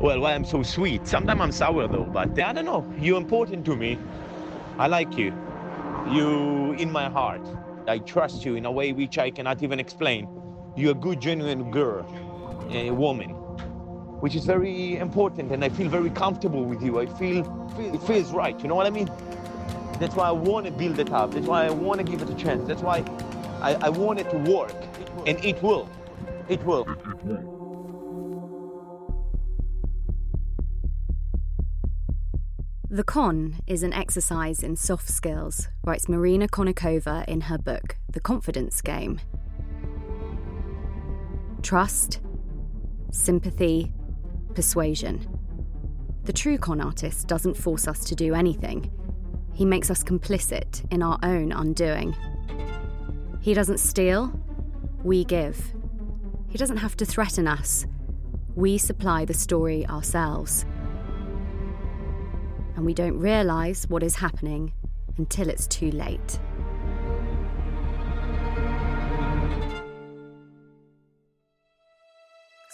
Well, why I'm so sweet? Sometimes I'm sour though, but I don't know. You're important to me. I like you. You in my heart. I trust you in a way which I cannot even explain. You're a good, genuine girl, a woman, which is very important, and I feel very comfortable with you. I feel it feels right. You know what I mean? That's why I want to build it up. That's why I want to give it a chance. That's why I want it to work, and it will. It will. The Con is an exercise in soft skills, writes Marina Konnikova in her book, The Confidence Game. Trust, sympathy, persuasion. The true con artist doesn't force us to do anything. He makes us complicit in our own undoing. He doesn't steal, we give. He doesn't have to threaten us. We supply the story ourselves. And we don't realise what is happening until it's too late.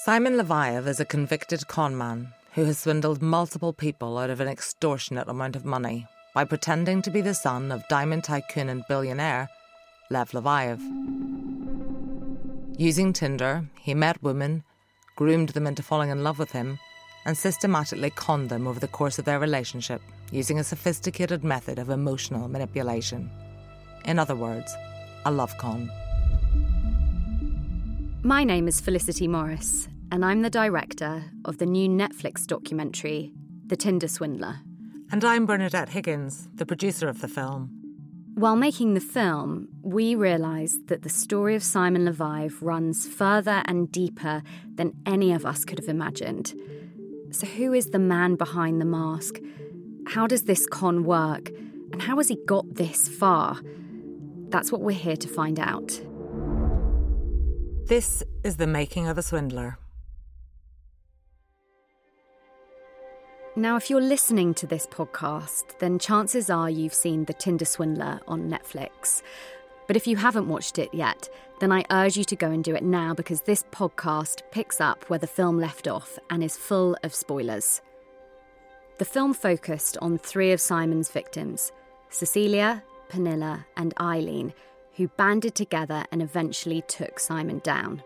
Simon Leviev is a convicted con man who has swindled multiple people out of an extortionate amount of money by pretending to be the son of diamond tycoon and billionaire Lev Leviev. Using Tinder, he met women, groomed them into falling in love with him, and systematically conned them over the course of their relationship using a sophisticated method of emotional manipulation. In other words, a love con. My name is Felicity Morris, and I'm the director of the new Netflix documentary, The Tinder Swindler. And I'm Bernadette Higgins, the producer of the film. While making the film, we realised that the story of Simon Leviev runs further and deeper than any of us could have imagined. So who is the man behind the mask? How does this con work? And how has he got this far? That's what we're here to find out. This is The Making of a Swindler. Now, if you're listening to this podcast, then chances are you've seen The Tinder Swindler on Netflix. But if you haven't watched it yet, then I urge you to go and do it now, because this podcast picks up where the film left off and is full of spoilers. The film focused on three of Simon's victims, Cecilia, Pernilla and Eileen, who banded together and eventually took Simon down.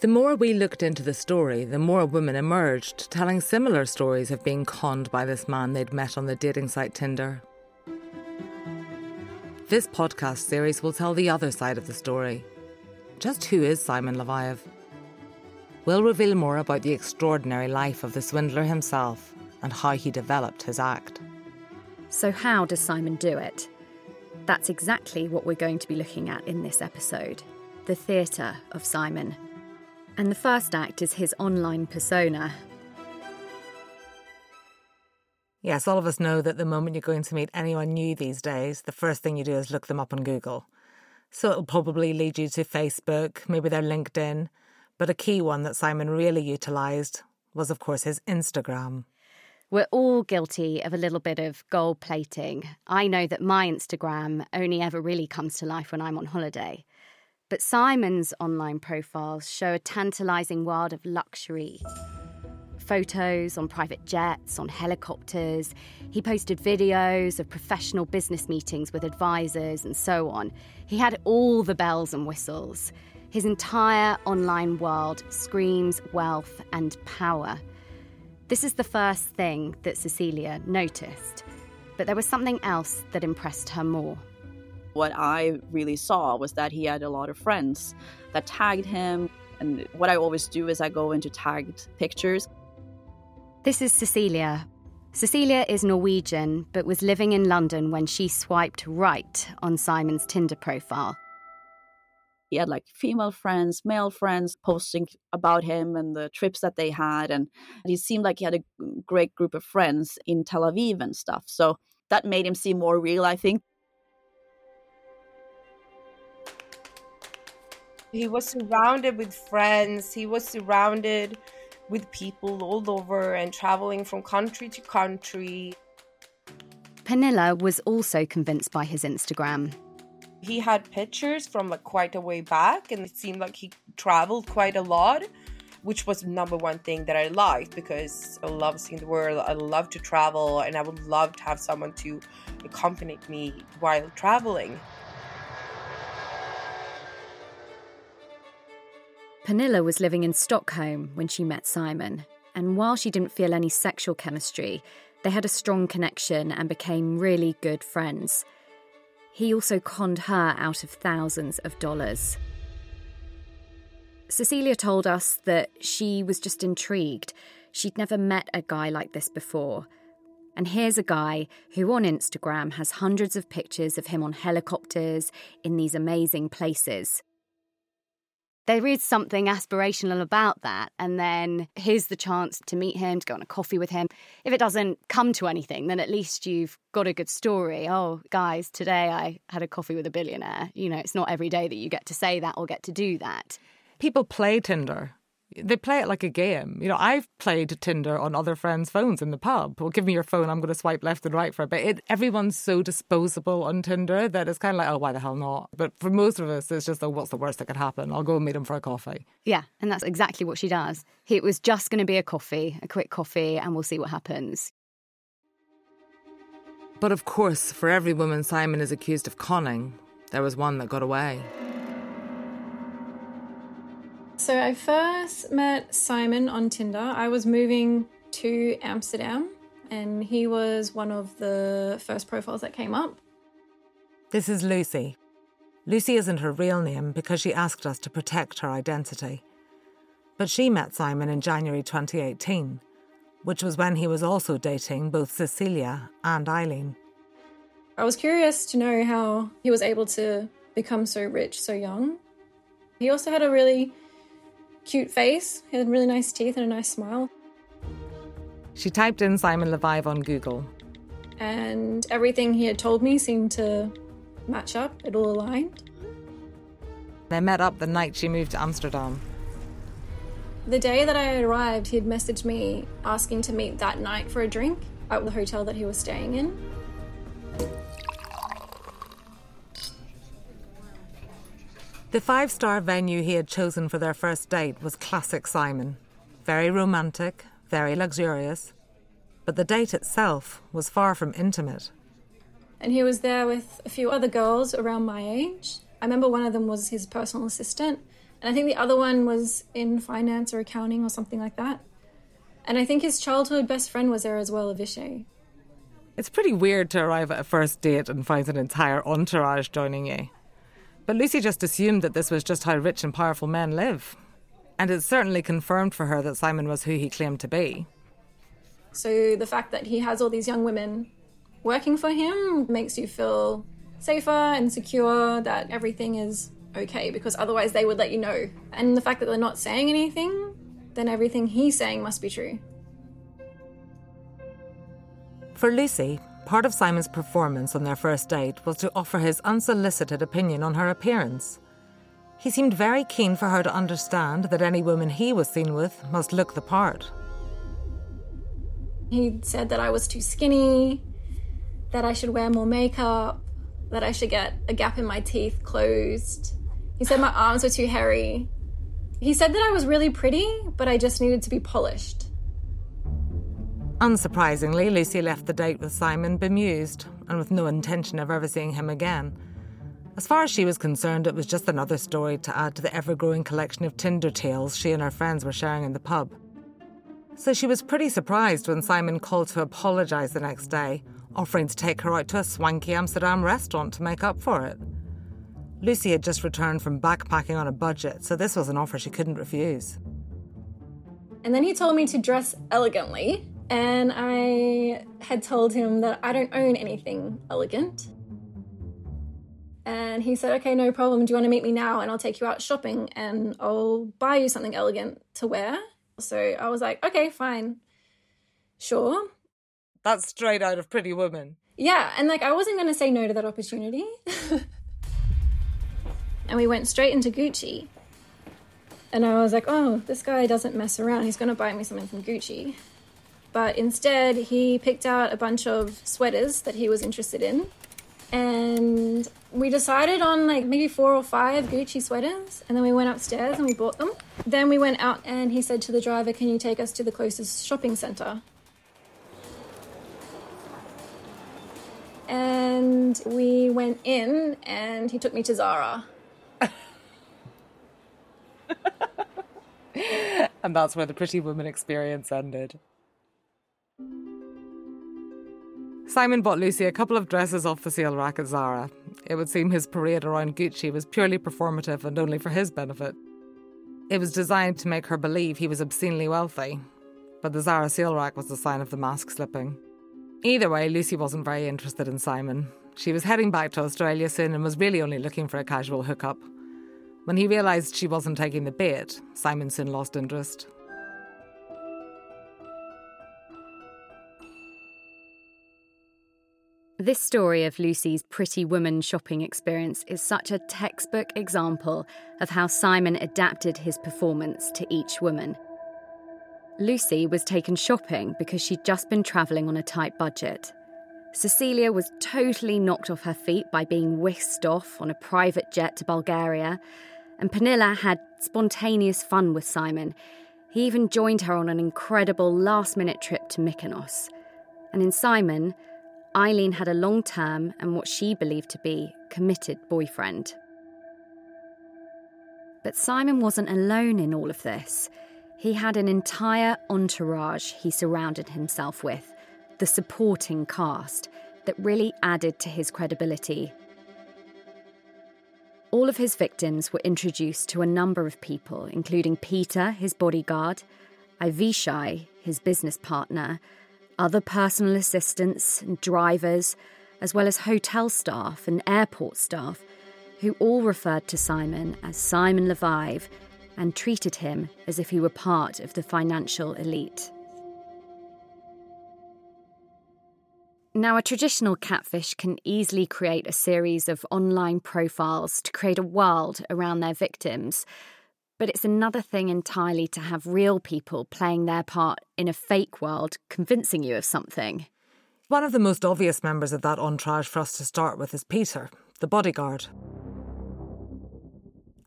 The more we looked into the story, the more women emerged, telling similar stories of being conned by this man they'd met on the dating site Tinder. This podcast series will tell the other side of the story. Just who is Simon Leviev? We'll reveal more about the extraordinary life of the swindler himself and how he developed his act. So how does Simon do it? That's exactly what we're going to be looking at in this episode, the theatre of Simon. And the first act is his online persona. Yes, all of us know that the moment you're going to meet anyone new these days, the first thing you do is look them up on Google. So it'll probably lead you to Facebook, maybe their LinkedIn. But a key one that Simon really utilised was, of course, his Instagram. We're all guilty of a little bit of gold plating. I know that my Instagram only ever really comes to life when I'm on holiday. But Simon's online profiles show a tantalising world of luxury. Photos on private jets, on helicopters. He posted videos of professional business meetings with advisors and so on. He had all the bells and whistles. His entire online world screams wealth and power. This is the first thing that Cecilia noticed, but there was something else that impressed her more. What I really saw was that he had a lot of friends that tagged him, and what I always do is I go into tagged pictures. This is Cecilia. Cecilia is Norwegian, but was living in London when she swiped right on Simon's Tinder profile. He had like female friends, male friends posting about him and the trips that they had. And he seemed like he had a great group of friends in Tel Aviv and stuff. So that made him seem more real, I think. He was surrounded with friends. He was surrounded with people all over and travelling from country to country. Pernilla was also convinced by his Instagram. He had pictures from like quite a way back, and it seemed like he travelled quite a lot. which was number one thing that I liked, because I love seeing the world, I love to travel, and I would love to have someone to accompany me while traveling. Pernilla was living in Stockholm when she met Simon, and while she didn't feel any sexual chemistry, they had a strong connection and became really good friends. He also conned her out of thousands of dollars. Cecilia told us that she was just intrigued. She'd never met a guy like this before. And here's a guy who on Instagram has hundreds of pictures of him on helicopters in these amazing places. They read something aspirational about that, and then here's the chance to meet him, to go on a coffee with him. If it doesn't come to anything, then at least you've got a good story. Oh, guys, today I had a coffee with a billionaire. You know, it's not every day that you get to say that or get to do that. People play Tinder. They play it like a game. You know, I've played Tinder on other friends' phones in the pub. Well, give me your phone, I'm going to swipe left and right for a bit. Everyone's so disposable on Tinder that it's kind of like, oh, why the hell not? But for most of us, it's just, oh, what's the worst that could happen? I'll go and meet him for a coffee. Yeah, and that's exactly what she does. It was just going to be a quick coffee, and we'll see what happens. But of course, for every woman Simon is accused of conning, there was one that got away. So I first met Simon on Tinder. I was moving to Amsterdam, and he was one of the first profiles that came up. This is Lucy. Lucy isn't her real name because she asked us to protect her identity. But she met Simon in January 2018, which was when he was also dating both Cecilia and Eileen. I was curious to know how he was able to become so rich so young. He also had a really cute face. He had really nice teeth and a nice smile. She typed in Simon Leviev on Google. And everything he had told me seemed to match up. It all aligned. They met up the night she moved to Amsterdam. The day that I arrived, he had messaged me asking to meet that night for a drink at the hotel that he was staying in. The five-star venue he had chosen for their first date was classic Simon. Very romantic, very luxurious. But the date itself was far from intimate. And he was there with a few other girls around my age. I remember one of them was his personal assistant. And I think the other one was in finance or accounting or something like that. And I think his childhood best friend was there as well, Avishay. It's pretty weird to arrive at a first date and find an entire entourage joining you. But Lucy just assumed that this was just how rich and powerful men live. And it certainly confirmed for her that Simon was who he claimed to be. So the fact that he has all these young women working for him makes you feel safer and secure, that everything is okay, because otherwise they would let you know. And the fact that they're not saying anything, then everything he's saying must be true. For Lucy, part of Simon's performance on their first date was to offer his unsolicited opinion on her appearance. He seemed very keen for her to understand that any woman he was seen with must look the part. He said that I was too skinny, that I should wear more makeup, that I should get a gap in my teeth closed. He said my arms were too hairy. He said that I was really pretty, but I just needed to be polished. Unsurprisingly, Lucy left the date with Simon bemused and with no intention of ever seeing him again. As far as she was concerned, it was just another story to add to the ever-growing collection of Tinder tales she and her friends were sharing in the pub. So she was pretty surprised when Simon called to apologise the next day, offering to take her out to a swanky Amsterdam restaurant to make up for it. Lucy had just returned from backpacking on a budget, so this was an offer she couldn't refuse. And then he told me to dress elegantly. And I had told him that I don't own anything elegant. And he said, okay, no problem. Do you want to meet me now? And I'll take you out shopping and I'll buy you something elegant to wear. So I was like, okay, fine. Sure. That's straight out of Pretty Woman. Yeah. And I wasn't going to say no to that opportunity. And we went straight into Gucci. And I was like, oh, this guy doesn't mess around. He's going to buy me something from Gucci. But instead, he picked out a bunch of sweaters that he was interested in. And We decided on like maybe 4 or 5 Gucci sweaters, and then we went upstairs and we bought them. Then we went out and he said to the driver, "Can you take us to the closest shopping center?" And we went in and he took me to Zara. And that's where the Pretty Woman experience ended. Simon bought Lucy a couple of dresses off the sale rack at Zara. It would seem his parade around Gucci was purely performative and only for his benefit. It was designed to make her believe he was obscenely wealthy, but the Zara sale rack was a sign of the mask slipping. Either way, Lucy wasn't very interested in Simon. She was heading back to Australia soon and was really only looking for a casual hookup. When he realised she wasn't taking the bait, Simon soon lost interest. This story of Lucy's Pretty Woman shopping experience is such a textbook example of how Simon adapted his performance to each woman. Lucy was taken shopping because she'd just been travelling on a tight budget. Cecilia was totally knocked off her feet by being whisked off on a private jet to Bulgaria, and Pernilla had spontaneous fun with Simon. He even joined her on an incredible last-minute trip to Mykonos. And in Simon, Eileen had a long-term and what she believed to be committed boyfriend. But Simon wasn't alone in all of this. He had an entire entourage he surrounded himself with, the supporting cast, that really added to his credibility. All of his victims were introduced to a number of people, including Peter, his bodyguard, Avishay, his business partner, other personal assistants and drivers, as well as hotel staff and airport staff, who all referred to Simon as Simon Leviev and treated him as if he were part of the financial elite. Now, a traditional catfish can easily create a series of online profiles to create a world around their victims. But it's another thing entirely to have real people playing their part in a fake world, convincing you of something. One of the most obvious members of that entourage for us to start with is Peter, the bodyguard.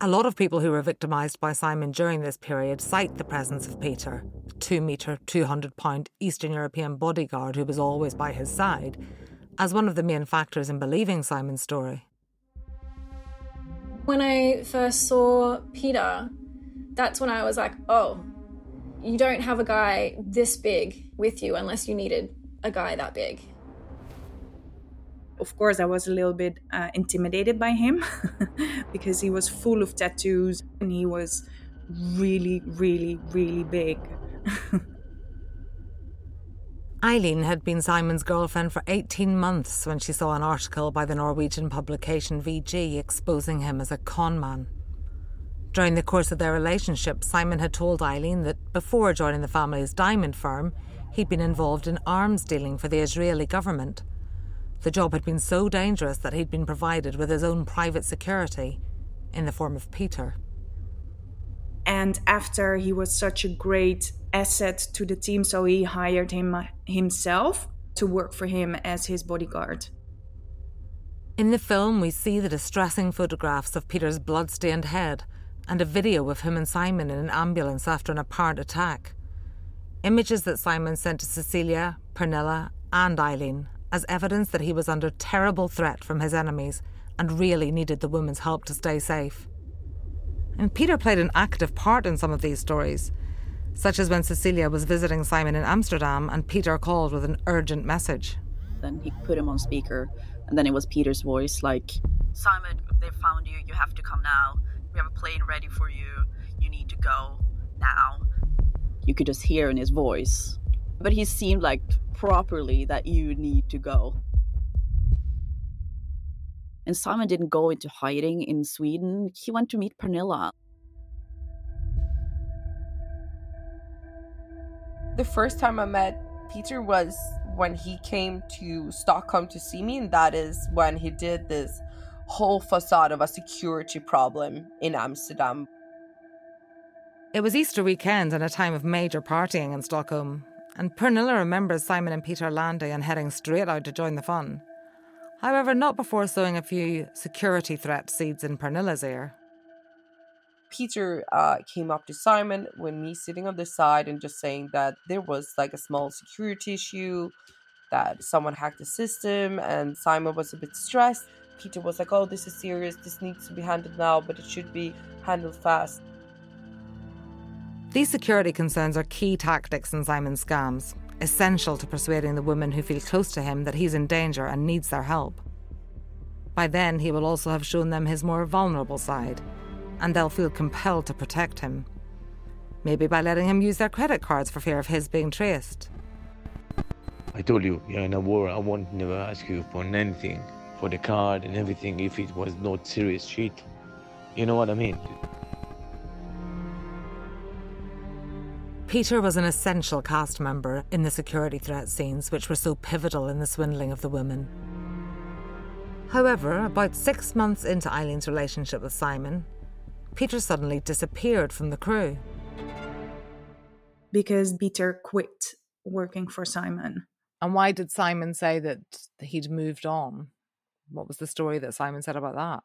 A lot of people who were victimised by Simon during this period cite the presence of Peter, 2-metre, 200-pound Eastern European bodyguard who was always by his side, as one of the main factors in believing Simon's story. When I first saw Peter, that's when I was like, oh, you don't have a guy this big with you unless you needed a guy that big. Of course, I was a little bit intimidated by him because he was full of tattoos and he was really, really, really big. Eileen had been Simon's girlfriend for 18 months when she saw an article by the Norwegian publication VG exposing him as a con man. During the course of their relationship, Simon had told Eileen that before joining the family's diamond firm, he'd been involved in arms dealing for the Israeli government. The job had been so dangerous that he'd been provided with his own private security in the form of Peter. And after he was such a great asset to the team, so he hired him himself to work for him as his bodyguard. In the film, we see the distressing photographs of Peter's blood-stained head, and a video of him and Simon in an ambulance after an apparent attack. Images that Simon sent to Cecilia, Pernilla and Eileen as evidence that he was under terrible threat from his enemies and really needed the woman's help to stay safe. And Peter played an active part in some of these stories, such as when Cecilia was visiting Simon in Amsterdam and Peter called with an urgent message. Then he put him on speaker, and then it was Peter's voice like, "Simon, they found you, you have to come now. We have a plane ready for you. You need to go now." You could just hear in his voice. But he seemed like properly that you need to go. And Simon didn't go into hiding in Sweden. He went to meet Pernilla. The first time I met Peter was when he came to Stockholm to see me, and that is when he did this whole facade of a security problem in Amsterdam. It was Easter weekend and a time of major partying in Stockholm, and Pernilla remembers Simon and Peter landing and heading straight out to join the fun. However, not before sowing a few security threat seeds in Pernilla's ear. Peter came up to Simon when me sitting on the side and just saying that there was like a small security issue, that someone hacked the system, and Simon was a bit stressed. Peter was like, oh, this is serious, this needs to be handled now, but it should be handled fast. These security concerns are key tactics in Simon's scams, essential to persuading the women who feel close to him that he's in danger and needs their help. By then, he will also have shown them his more vulnerable side, and they'll feel compelled to protect him. Maybe by letting him use their credit cards for fear of his being traced. I told you, in a war, I won't never ask you for anything, for the card and everything, if it was not serious shit. You know what I mean? Peter was an essential cast member in the security threat scenes, which were so pivotal in the swindling of the women. However, about 6 months into Eileen's relationship with Simon, Peter suddenly disappeared from the crew. Because Peter quit working for Simon. And why did Simon say that he'd moved on? What was the story that Simon said about that?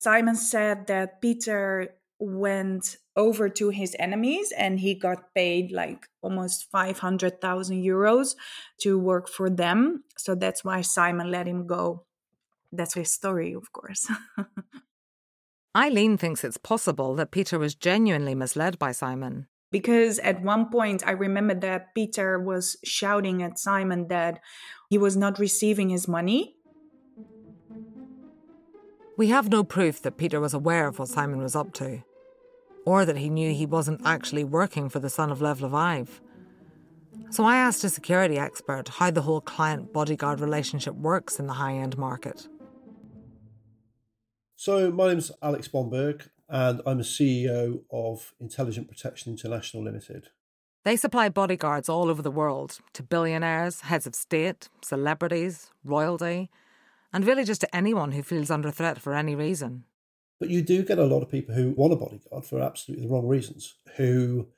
Simon said that Peter went over to his enemies and he got paid like almost 500,000 euros to work for them. So that's why Simon let him go. That's his story, of course. Eileen thinks it's possible that Peter was genuinely misled by Simon. Because at one point, I remember that Peter was shouting at Simon that he was not receiving his money. We have no proof that Peter was aware of what Simon was up to, or that he knew he wasn't actually working for the son of Lev Leviev. So I asked a security expert how the whole client-bodyguard relationship works in the high-end market. So my name's Alex Bomberg, and I'm a CEO of Intelligent Protection International Limited. They supply bodyguards all over the world to billionaires, heads of state, celebrities, royalty, and really just to anyone who feels under threat for any reason. But you do get a lot of people who want a bodyguard for absolutely the wrong reasons, who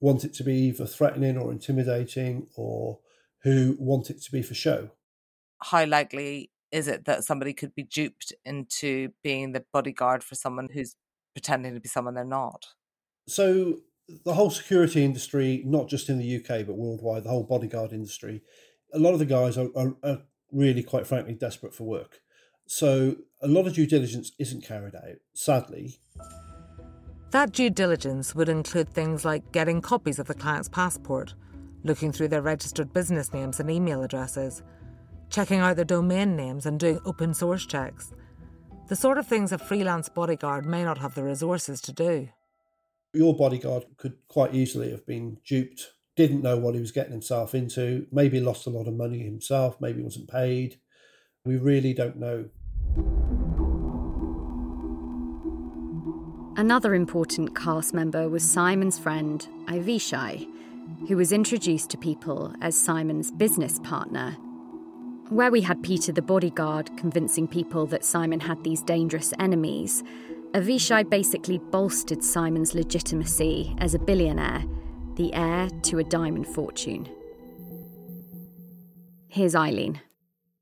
want it to be either threatening or intimidating, or who want it to be for show. How likely is it that somebody could be duped into being the bodyguard for someone who's pretending to be someone they're not? So the whole security industry, not just in the UK, but worldwide, the whole bodyguard industry, a lot of the guys are really, quite frankly, desperate for work. So a lot of due diligence isn't carried out, sadly. That due diligence would include things like getting copies of the client's passport, looking through their registered business names and email addresses, checking out their domain names and doing open source checks. The sort of things a freelance bodyguard may not have the resources to do. Your bodyguard could quite easily have been duped, didn't know what he was getting himself into, maybe lost a lot of money himself, maybe wasn't paid. We really don't know. Another important cast member was Simon's friend, Avishay, who was introduced to people as Simon's business partner. Where we had Peter the bodyguard convincing people that Simon had these dangerous enemies, Avishay basically bolstered Simon's legitimacy as a billionaire, the heir to a diamond fortune. Here's Eileen.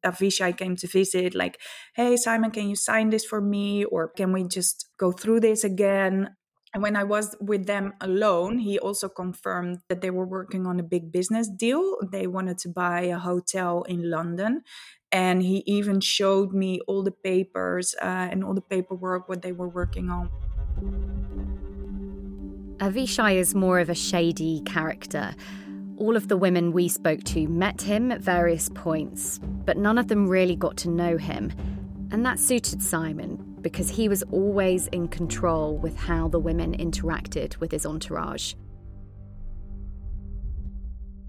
Avishay came to visit, like, hey, Simon, can you sign this for me? Or can we just go through this again? And when I was with them alone, he also confirmed that they were working on a big business deal. They wanted to buy a hotel in London. And he even showed me all the papers and all the paperwork, what they were working on. Avishay is more of a shady character. All of the women we spoke to met him at various points, but none of them really got to know him. And that suited Simon, because he was always in control with how the women interacted with his entourage.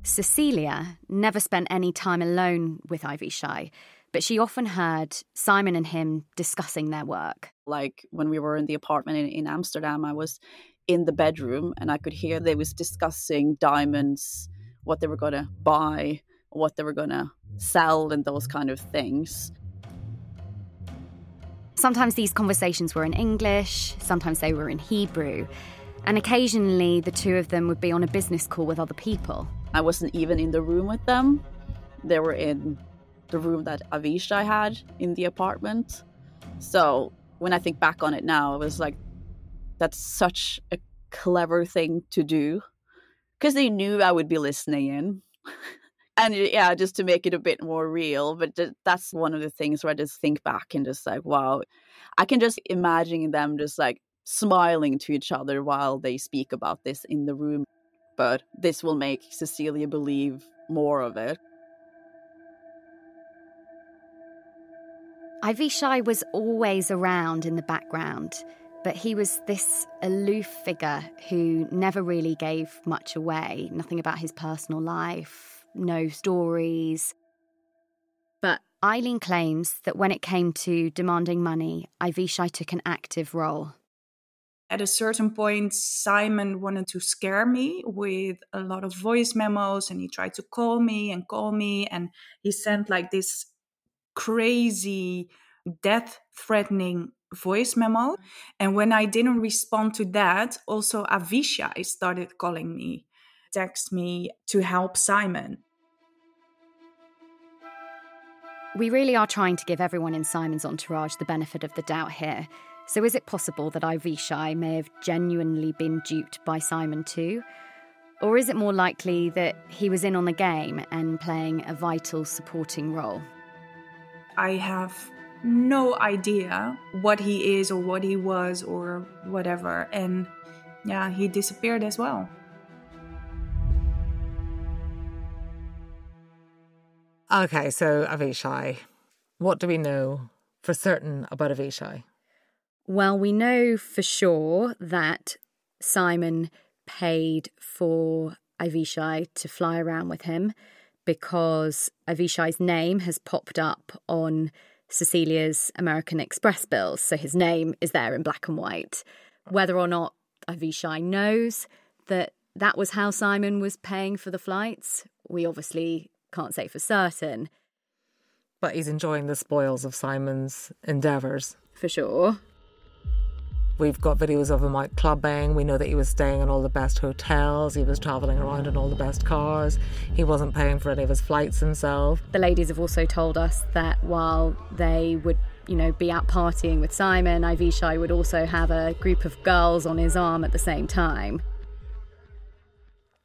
Cecilia never spent any time alone with Avishay, but she often heard Simon and him discussing their work. Like when we were in the apartment in Amsterdam, I was in the bedroom and I could hear they was discussing diamonds, what they were going to buy, what they were going to sell and those kind of things. Sometimes these conversations were in English, sometimes they were in Hebrew, and occasionally the two of them would be on a business call with other people. I wasn't even in the room with them. They were in the room that Avishay had in the apartment. So when I think back on it now, I was like, that's such a clever thing to do, because they knew I would be listening in. And yeah, just to make it a bit more real. But that's one of the things where I just think back and just like, wow, I can just imagine them just like smiling to each other while they speak about this in the room. But this will make Cecilia believe more of it. Avishay was always around in the background, but he was this aloof figure who never really gave much away, nothing about his personal life, no stories. But Eileen claims that when it came to demanding money, Avishay took an active role. At a certain point, Simon wanted to scare me with a lot of voice memos, and he tried to call me, and he sent like this crazy, death-threatening voice memo. And when I didn't respond to that, also Avishay started calling me, text me to help Simon. We really are trying to give everyone in Simon's entourage the benefit of the doubt here. So is it possible that Avishay may have genuinely been duped by Simon too? Or is it more likely that he was in on the game and playing a vital supporting role? I have no idea what he is or what he was or whatever. And yeah, he disappeared as well. Okay, so Avishay. What do we know for certain about Avishay? Well, we know for sure that Simon paid for Avishay to fly around with him, because Avishai's name has popped up on Cecilia's American Express bills. So his name is there in black and white. Whether or not Avishay knows that that was how Simon was paying for the flights, we obviously can't say for certain. But he's enjoying the spoils of Simon's endeavours. For sure. We've got videos of him out clubbing. We know that he was staying in all the best hotels. He was travelling around in all the best cars. He wasn't paying for any of his flights himself. The ladies have also told us that while they would, be out partying with Simon, Avishay would also have a group of girls on his arm at the same time.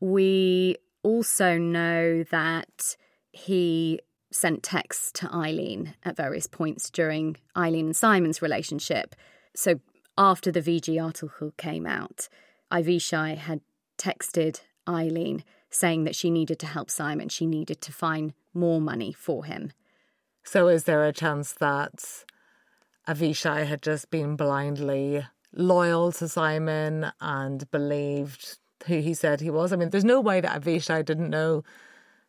We also know that he sent texts to Eileen at various points during Eileen and Simon's relationship. So after the VG article came out, Avishay had texted Eileen saying that she needed to help Simon. She needed to find more money for him. So is there a chance that Avishay had just been blindly loyal to Simon and believed who he said he was? I mean, there's no way that Avishay didn't know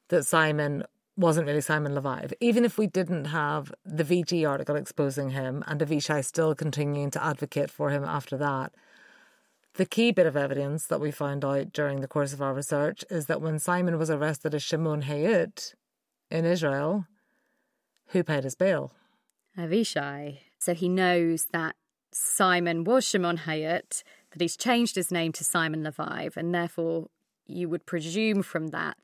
that Simon wasn't really Simon Leviev. Even if we didn't have the VG article exposing him and Avishay still continuing to advocate for him after that, the key bit of evidence that we found out during the course of our research is that when Simon was arrested as Shimon Hayut in Israel, who paid his bail? Avishay. So he knows that Simon was Shimon Hayut, that he's changed his name to Simon Leviev, and therefore you would presume from that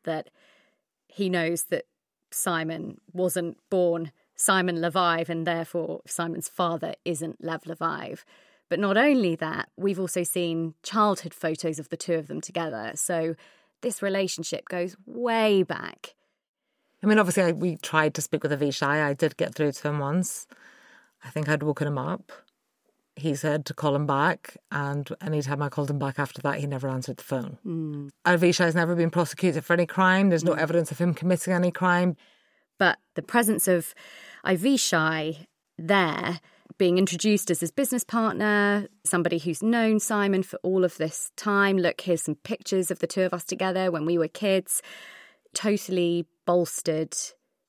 he knows that Simon wasn't born Simon Leviev, and therefore Simon's father isn't Lev Leviev. But not only that, we've also seen childhood photos of the two of them together. So this relationship goes way back. I mean, obviously, we tried to speak with Avishay. I did get through to him once. I think I'd woken him up. He said to call him back, and any time I called him back after that, he never answered the phone. Avishai's never been prosecuted for any crime. There's no evidence of him committing any crime. But the presence of Avishay there, being introduced as his business partner, somebody who's known Simon for all of this time. Look, here's some pictures of the two of us together when we were kids. Totally bolstered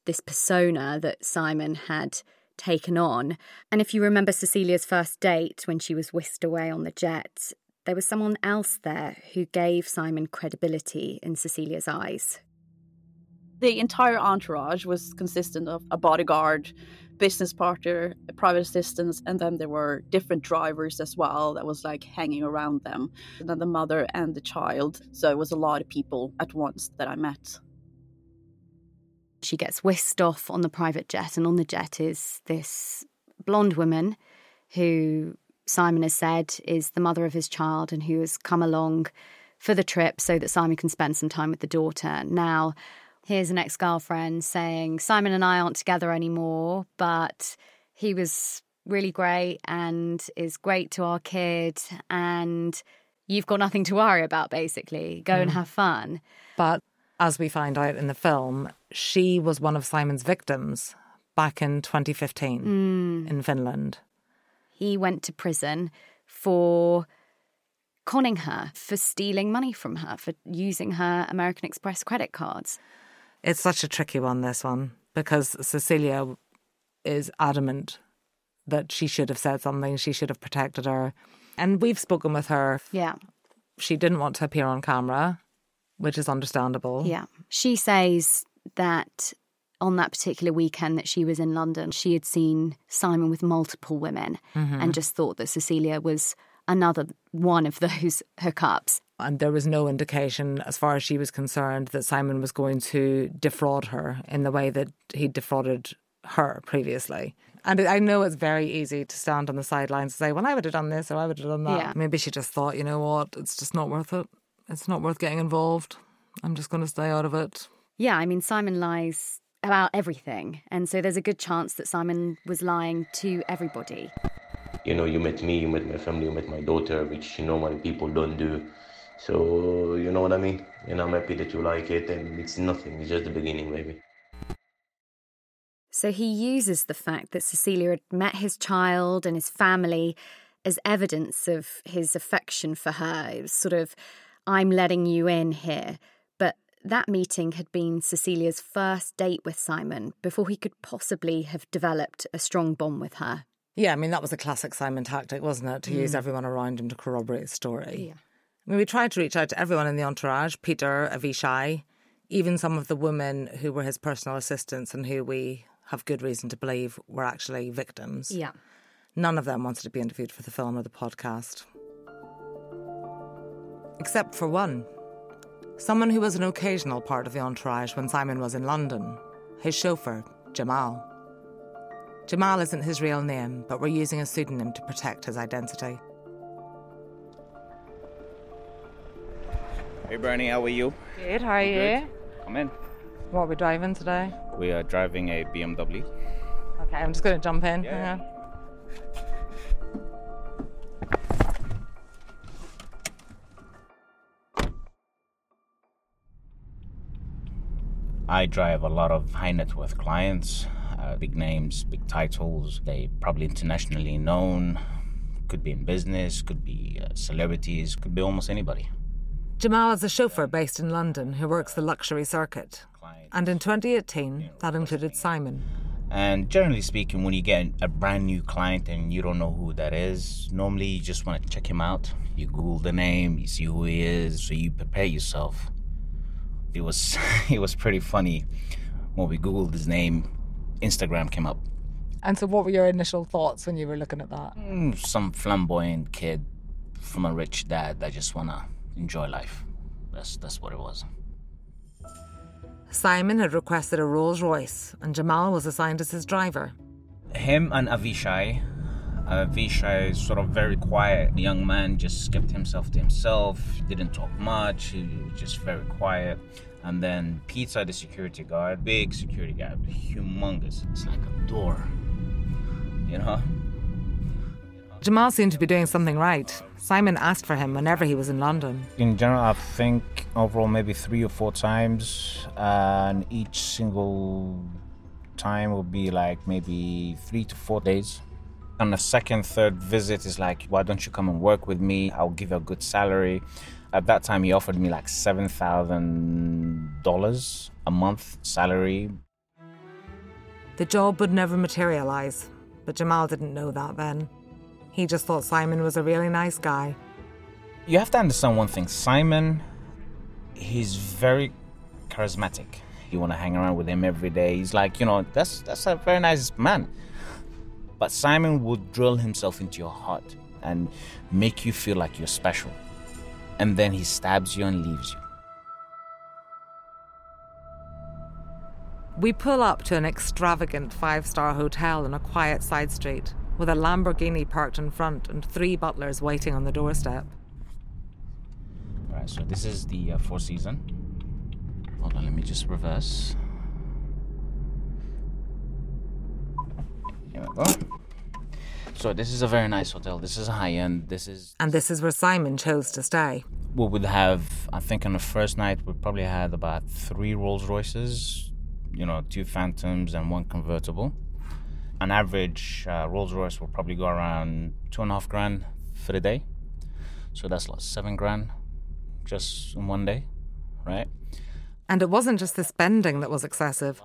this persona that Simon had taken on. And if you remember Cecilia's first date, when she was whisked away on the jet, there was someone else there who gave Simon credibility in Cecilia's eyes. The entire entourage was consistent of a bodyguard, business partner, private assistants, and then there were different drivers as well that was like hanging around them, and then the mother and the child. So it was a lot of people at once that I met. she gets whisked off on the private jet, and on the jet is this blonde woman who Simon has said is the mother of his child and who has come along for the trip so that Simon can spend some time with the daughter. Now, here's an ex-girlfriend saying, Simon and I aren't together anymore, but he was really great and is great to our kid, and you've got nothing to worry about, basically. Go and have fun. But as we find out in the film, she was one of Simon's victims back in 2015 in Finland. He went to prison for conning her, for stealing money from her, for using her American Express credit cards. It's such a tricky one, this one, because Cecilia is adamant that she should have said something, she should have protected her. And we've spoken with her. Yeah. She didn't want to appear on camera, which is understandable. Yeah. She says that on that particular weekend that she was in London, she had seen Simon with multiple women and just thought that Cecilia was another one of those hookups. And there was no indication, as far as she was concerned, that Simon was going to defraud her in the way that he defrauded her previously. And I know it's very easy to stand on the sidelines and say, well, I would have done this or I would have done that. Yeah. Maybe she just thought, you know what, it's just not worth it. It's not worth getting involved. I'm just going to stay out of it. Yeah, I mean, Simon lies about everything. And so there's a good chance that Simon was lying to everybody. You know, you met me, you met my family, you met my daughter, which, you know, many people don't do. So, you know what I mean? And I'm happy that you like it, and it's nothing. It's just the beginning, maybe. So he uses the fact that Cecilia had met his child and his family as evidence of his affection for her. It was sort of, I'm letting you in here. But that meeting had been Cecilia's first date with Simon before he could possibly have developed a strong bond with her. Yeah, I mean, that was a classic Simon tactic, wasn't it? To use everyone around him to corroborate his story. Yeah. I mean, we tried to reach out to everyone in the entourage, Peter, Avishay, even some of the women who were his personal assistants and who we have good reason to believe were actually victims. Yeah. None of them wanted to be interviewed for the film or the podcast. Except for one. Someone who was an occasional part of the entourage when Simon was in London. His chauffeur, Jamal. Jamal isn't his real name, but we're using a pseudonym to protect his identity. Hey, Bernie, how are you? Good, how are you? Come in. What are we driving today? We are driving a BMW. Okay, I'm just going to jump in. Yeah. I drive a lot of high net worth clients, big names, big titles. They probably internationally known, could be in business, could be celebrities, could be almost anybody. Jamal is a chauffeur based in London who works the luxury circuit. And in 2018, that included Simon. And generally speaking, when you get a brand new client and you don't know who that is, normally you just want to check him out. You Google the name, you see who he is, so you prepare yourself. It was pretty funny. When we Googled his name, Instagram came up. And so what were your initial thoughts when you were looking at that? Some flamboyant kid from a rich dad that just want to enjoy life. That's what it was. Simon had requested a Rolls Royce and Jamal was assigned as his driver. Him and Avishay. Avishay is sort of very quiet. The young man just kept himself to himself, didn't talk much, he was just very quiet. And then Peter, the security guard, big security guy, humongous. It's like a door, you know? Jamal seemed to be doing something right. Simon asked for him whenever he was in London. In general, I think overall maybe 3 or 4 times. And each single time will be like maybe 3 to 4 days. On the second, third visit is like, why don't you come and work with me? I'll give you a good salary. At that time, he offered me like $7,000 a month salary. The job would never materialise, but Jamal didn't know that then. He just thought Simon was a really nice guy. You have to understand one thing. Simon, he's very charismatic. You want to hang around with him every day. He's like, you know, that's a very nice man. But Simon will drill himself into your heart and make you feel like you're special. And then he stabs you and leaves you. We pull up to an extravagant five-star hotel on a quiet side street, with a Lamborghini parked in front and three butlers waiting on the doorstep. Alright, so this is the Four Seasons. Hold on, let me just reverse. Here we go. So this is a very nice hotel. This is high-end. And this is where Simon chose to stay. We would have, I think on the first night, we probably had about 3 Rolls Royces, 2 Phantoms and 1 convertible. On average, Rolls Royce will probably go around 2.5 grand for the day. So that's like 7 grand just in one day, right? And it wasn't just the spending that was excessive.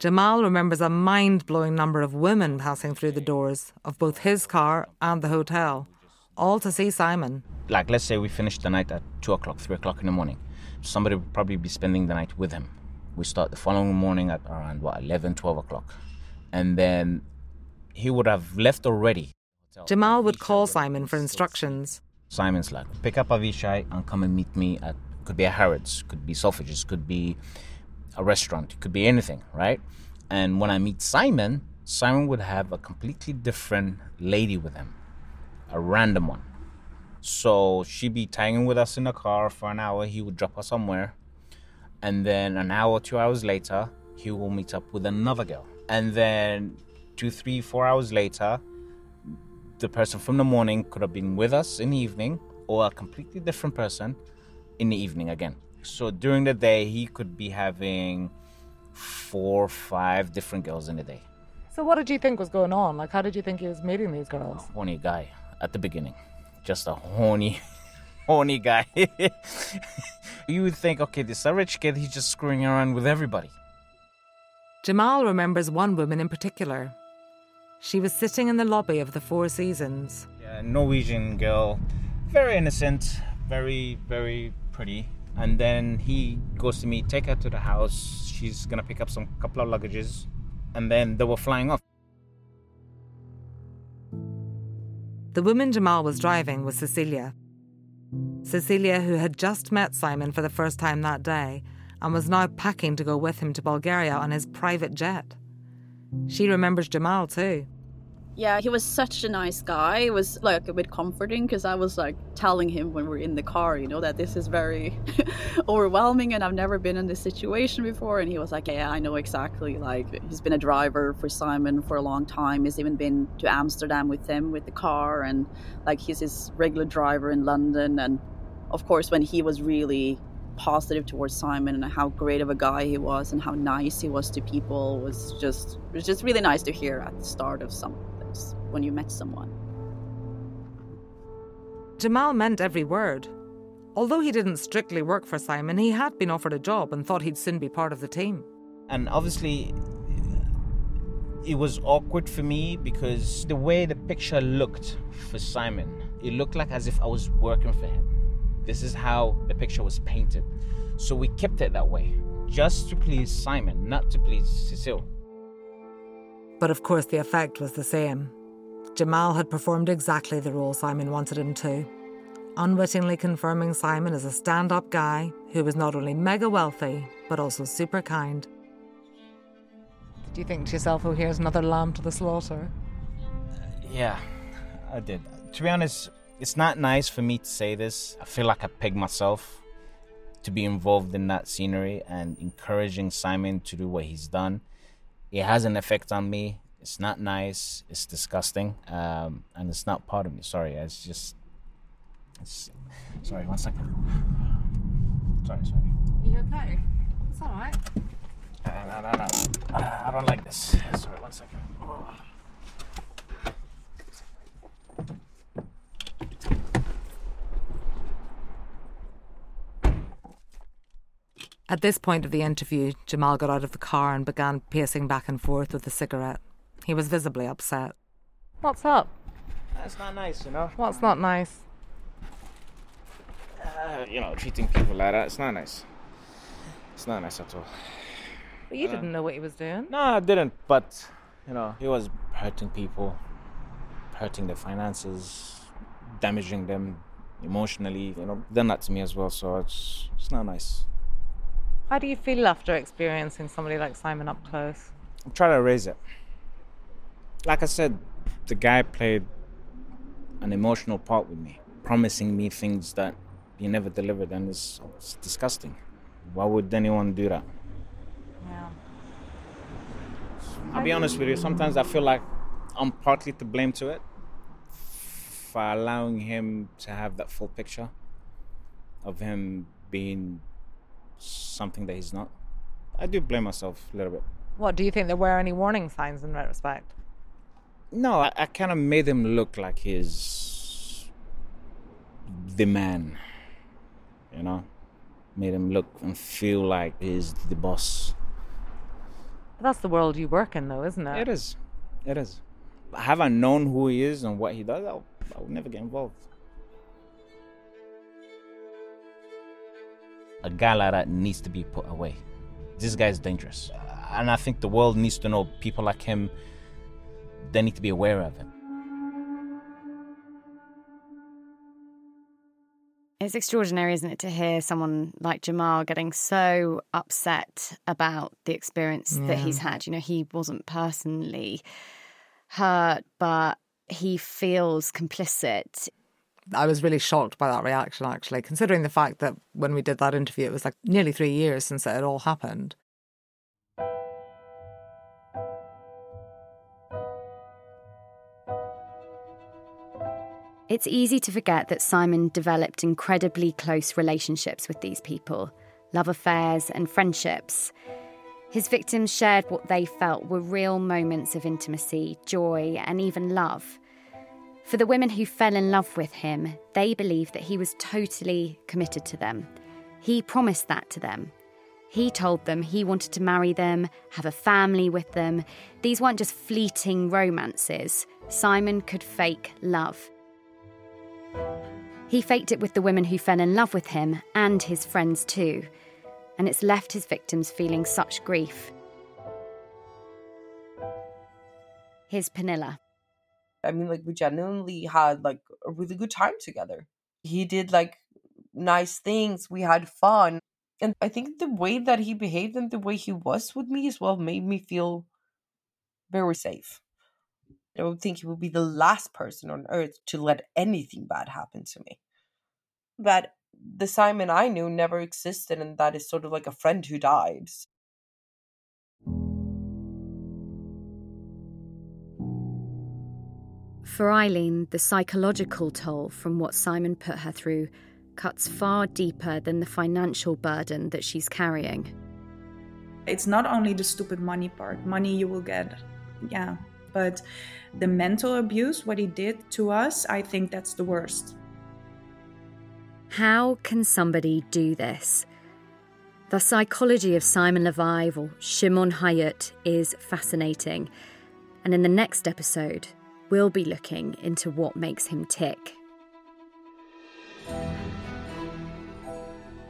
Jamal remembers a mind-blowing number of women passing through the doors of both his car and the hotel, all to see Simon. Like, let's say we finished the night at 2 o'clock, 3 o'clock in the morning. Somebody would probably be spending the night with him. We start the following morning at around, 11, 12 o'clock. And then he would have left already. Jamal would call Simon for instructions. Simon's like, pick up Avishay and come and meet me at, could be a Harrods, could be Selfridges, could be a restaurant, could be anything, right? And when I meet Simon, Simon would have a completely different lady with him, a random one. So she'd be tagging with us in the car for an hour, he would drop her somewhere. And then an hour, 2 hours later, he will meet up with another girl. And then 2, 3, 4 hours later, the person from the morning could have been with us in the evening or a completely different person in the evening again. So during the day, he could be having 4 or 5 different girls in a day. So what did you think was going on? Like, how did you think he was meeting these girls? A horny guy at the beginning. Just a horny guy. You would think, okay, this is a rich kid. He's just screwing around with everybody. Jamal remembers one woman in particular. She was sitting in the lobby of the Four Seasons. Yeah, Norwegian girl, very innocent, very, very pretty. And then he goes to me, take her to the house. She's going to pick up some couple of luggages. And then they were flying off. The woman Jamal was driving was Cecilia. Cecilia, who had just met Simon for the first time that day, and was now packing to go with him to Bulgaria on his private jet. She remembers Jamal too. Yeah, he was such a nice guy. It was like a bit comforting because I was like telling him when we're in the car, that this is very overwhelming and I've never been in this situation before. And he was like, yeah, I know exactly. Like, he's been a driver for Simon for a long time. He's even been to Amsterdam with him with the car. And like, he's his regular driver in London. And of course, when he was really positive towards Simon and how great of a guy he was and how nice he was to people was just really nice to hear at the start of something when you met someone. Jamal meant every word. Although he didn't strictly work for Simon, he had been offered a job and thought he'd soon be part of the team. And obviously it was awkward for me because the way the picture looked for Simon, it looked like as if I was working for him. This is how the picture was painted. So we kept it that way, just to please Simon, not to please Cecile. But of course the effect was the same. Jamal had performed exactly the role Simon wanted him to, unwittingly confirming Simon as a stand-up guy who was not only mega wealthy, but also super kind. Did you think to yourself, oh, here's another lamb to the slaughter? Yeah, I did. To be honest, it's not nice for me to say this. I feel like I pegged myself to be involved in that scenery and encouraging Simon to do what he's done. It has an effect on me. It's not nice. It's disgusting. And it's not part of me. Sorry, it's just... Sorry, 1 second. Sorry. Are you okay? It's all right. No. I don't like this. Sorry, 1 second. Oh. At this point of the interview, Jamal got out of the car and began pacing back and forth with a cigarette. He was visibly upset. What's up? That's not nice, What's not nice? Treating people like that, it's not nice. It's not nice at all. But you didn't know what he was doing. No, I didn't, but, he was hurting people, hurting their finances, damaging them emotionally. Done that to me as well, so it's not nice. How do you feel after experiencing somebody like Simon up close? I'm trying to erase it. Like I said, the guy played an emotional part with me, promising me things that he never delivered, and it's disgusting. Why would anyone do that? Yeah. I'll be honest with you, sometimes I feel like I'm partly to blame to it for allowing him to have that full picture of him being something that he's not. I do blame myself a little bit. What, do you think there were any warning signs in retrospect? No, I kind of made him look like he's the man, you know? Made him look and feel like he's the boss. That's the world you work in, though, isn't it? It is. It is. Have I known who he is and what he does, I would never get involved. A guy like that needs to be put away. This guy's dangerous. And I think the world needs to know people like him. They need to be aware of him. It's extraordinary, isn't it, to hear someone like Jamal getting so upset about the experience that he's had. You know, he wasn't personally hurt, but he feels complicit. I was really shocked by that reaction, actually, considering the fact that when we did that interview, it was like nearly 3 years since it had all happened. It's easy to forget that Simon developed incredibly close relationships with these people, love affairs and friendships. His victims shared what they felt were real moments of intimacy, joy, and even love. For the women who fell in love with him, they believed that he was totally committed to them. He promised that to them. He told them he wanted to marry them, have a family with them. These weren't just fleeting romances. Simon could fake love. He faked it with the women who fell in love with him and his friends too. And it's left his victims feeling such grief. Here's Pernilla. I mean, like, we genuinely had, like, a really good time together. He did, like, nice things. We had fun. And I think the way that he behaved and the way he was with me as well made me feel very safe. I would think he would be the last person on earth to let anything bad happen to me. But the Simon I knew never existed, and that is sort of like a friend who died. For Eileen, the psychological toll from what Simon put her through cuts far deeper than the financial burden that she's carrying. It's not only the stupid money part. Money you will get, but the mental abuse, what he did to us, I think that's the worst. How can somebody do this? The psychology of Simon Leviev, or Shimon Hayut, is fascinating. And in the next episode, we'll be looking into what makes him tick.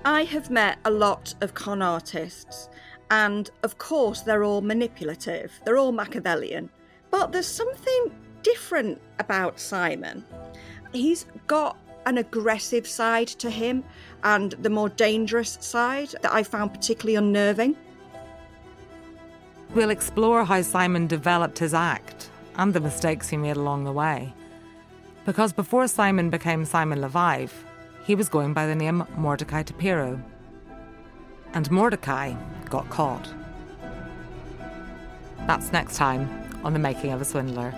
I have met a lot of con artists, and of course they're all manipulative, they're all Machiavellian. But there's something different about Simon. He's got an aggressive side to him, and the more dangerous side that I found particularly unnerving. We'll explore how Simon developed his act and the mistakes he made along the way. Because before Simon became Simon Leviev, he was going by the name Mordecai Tapiro. And Mordecai got caught. That's next time on The Making of a Swindler.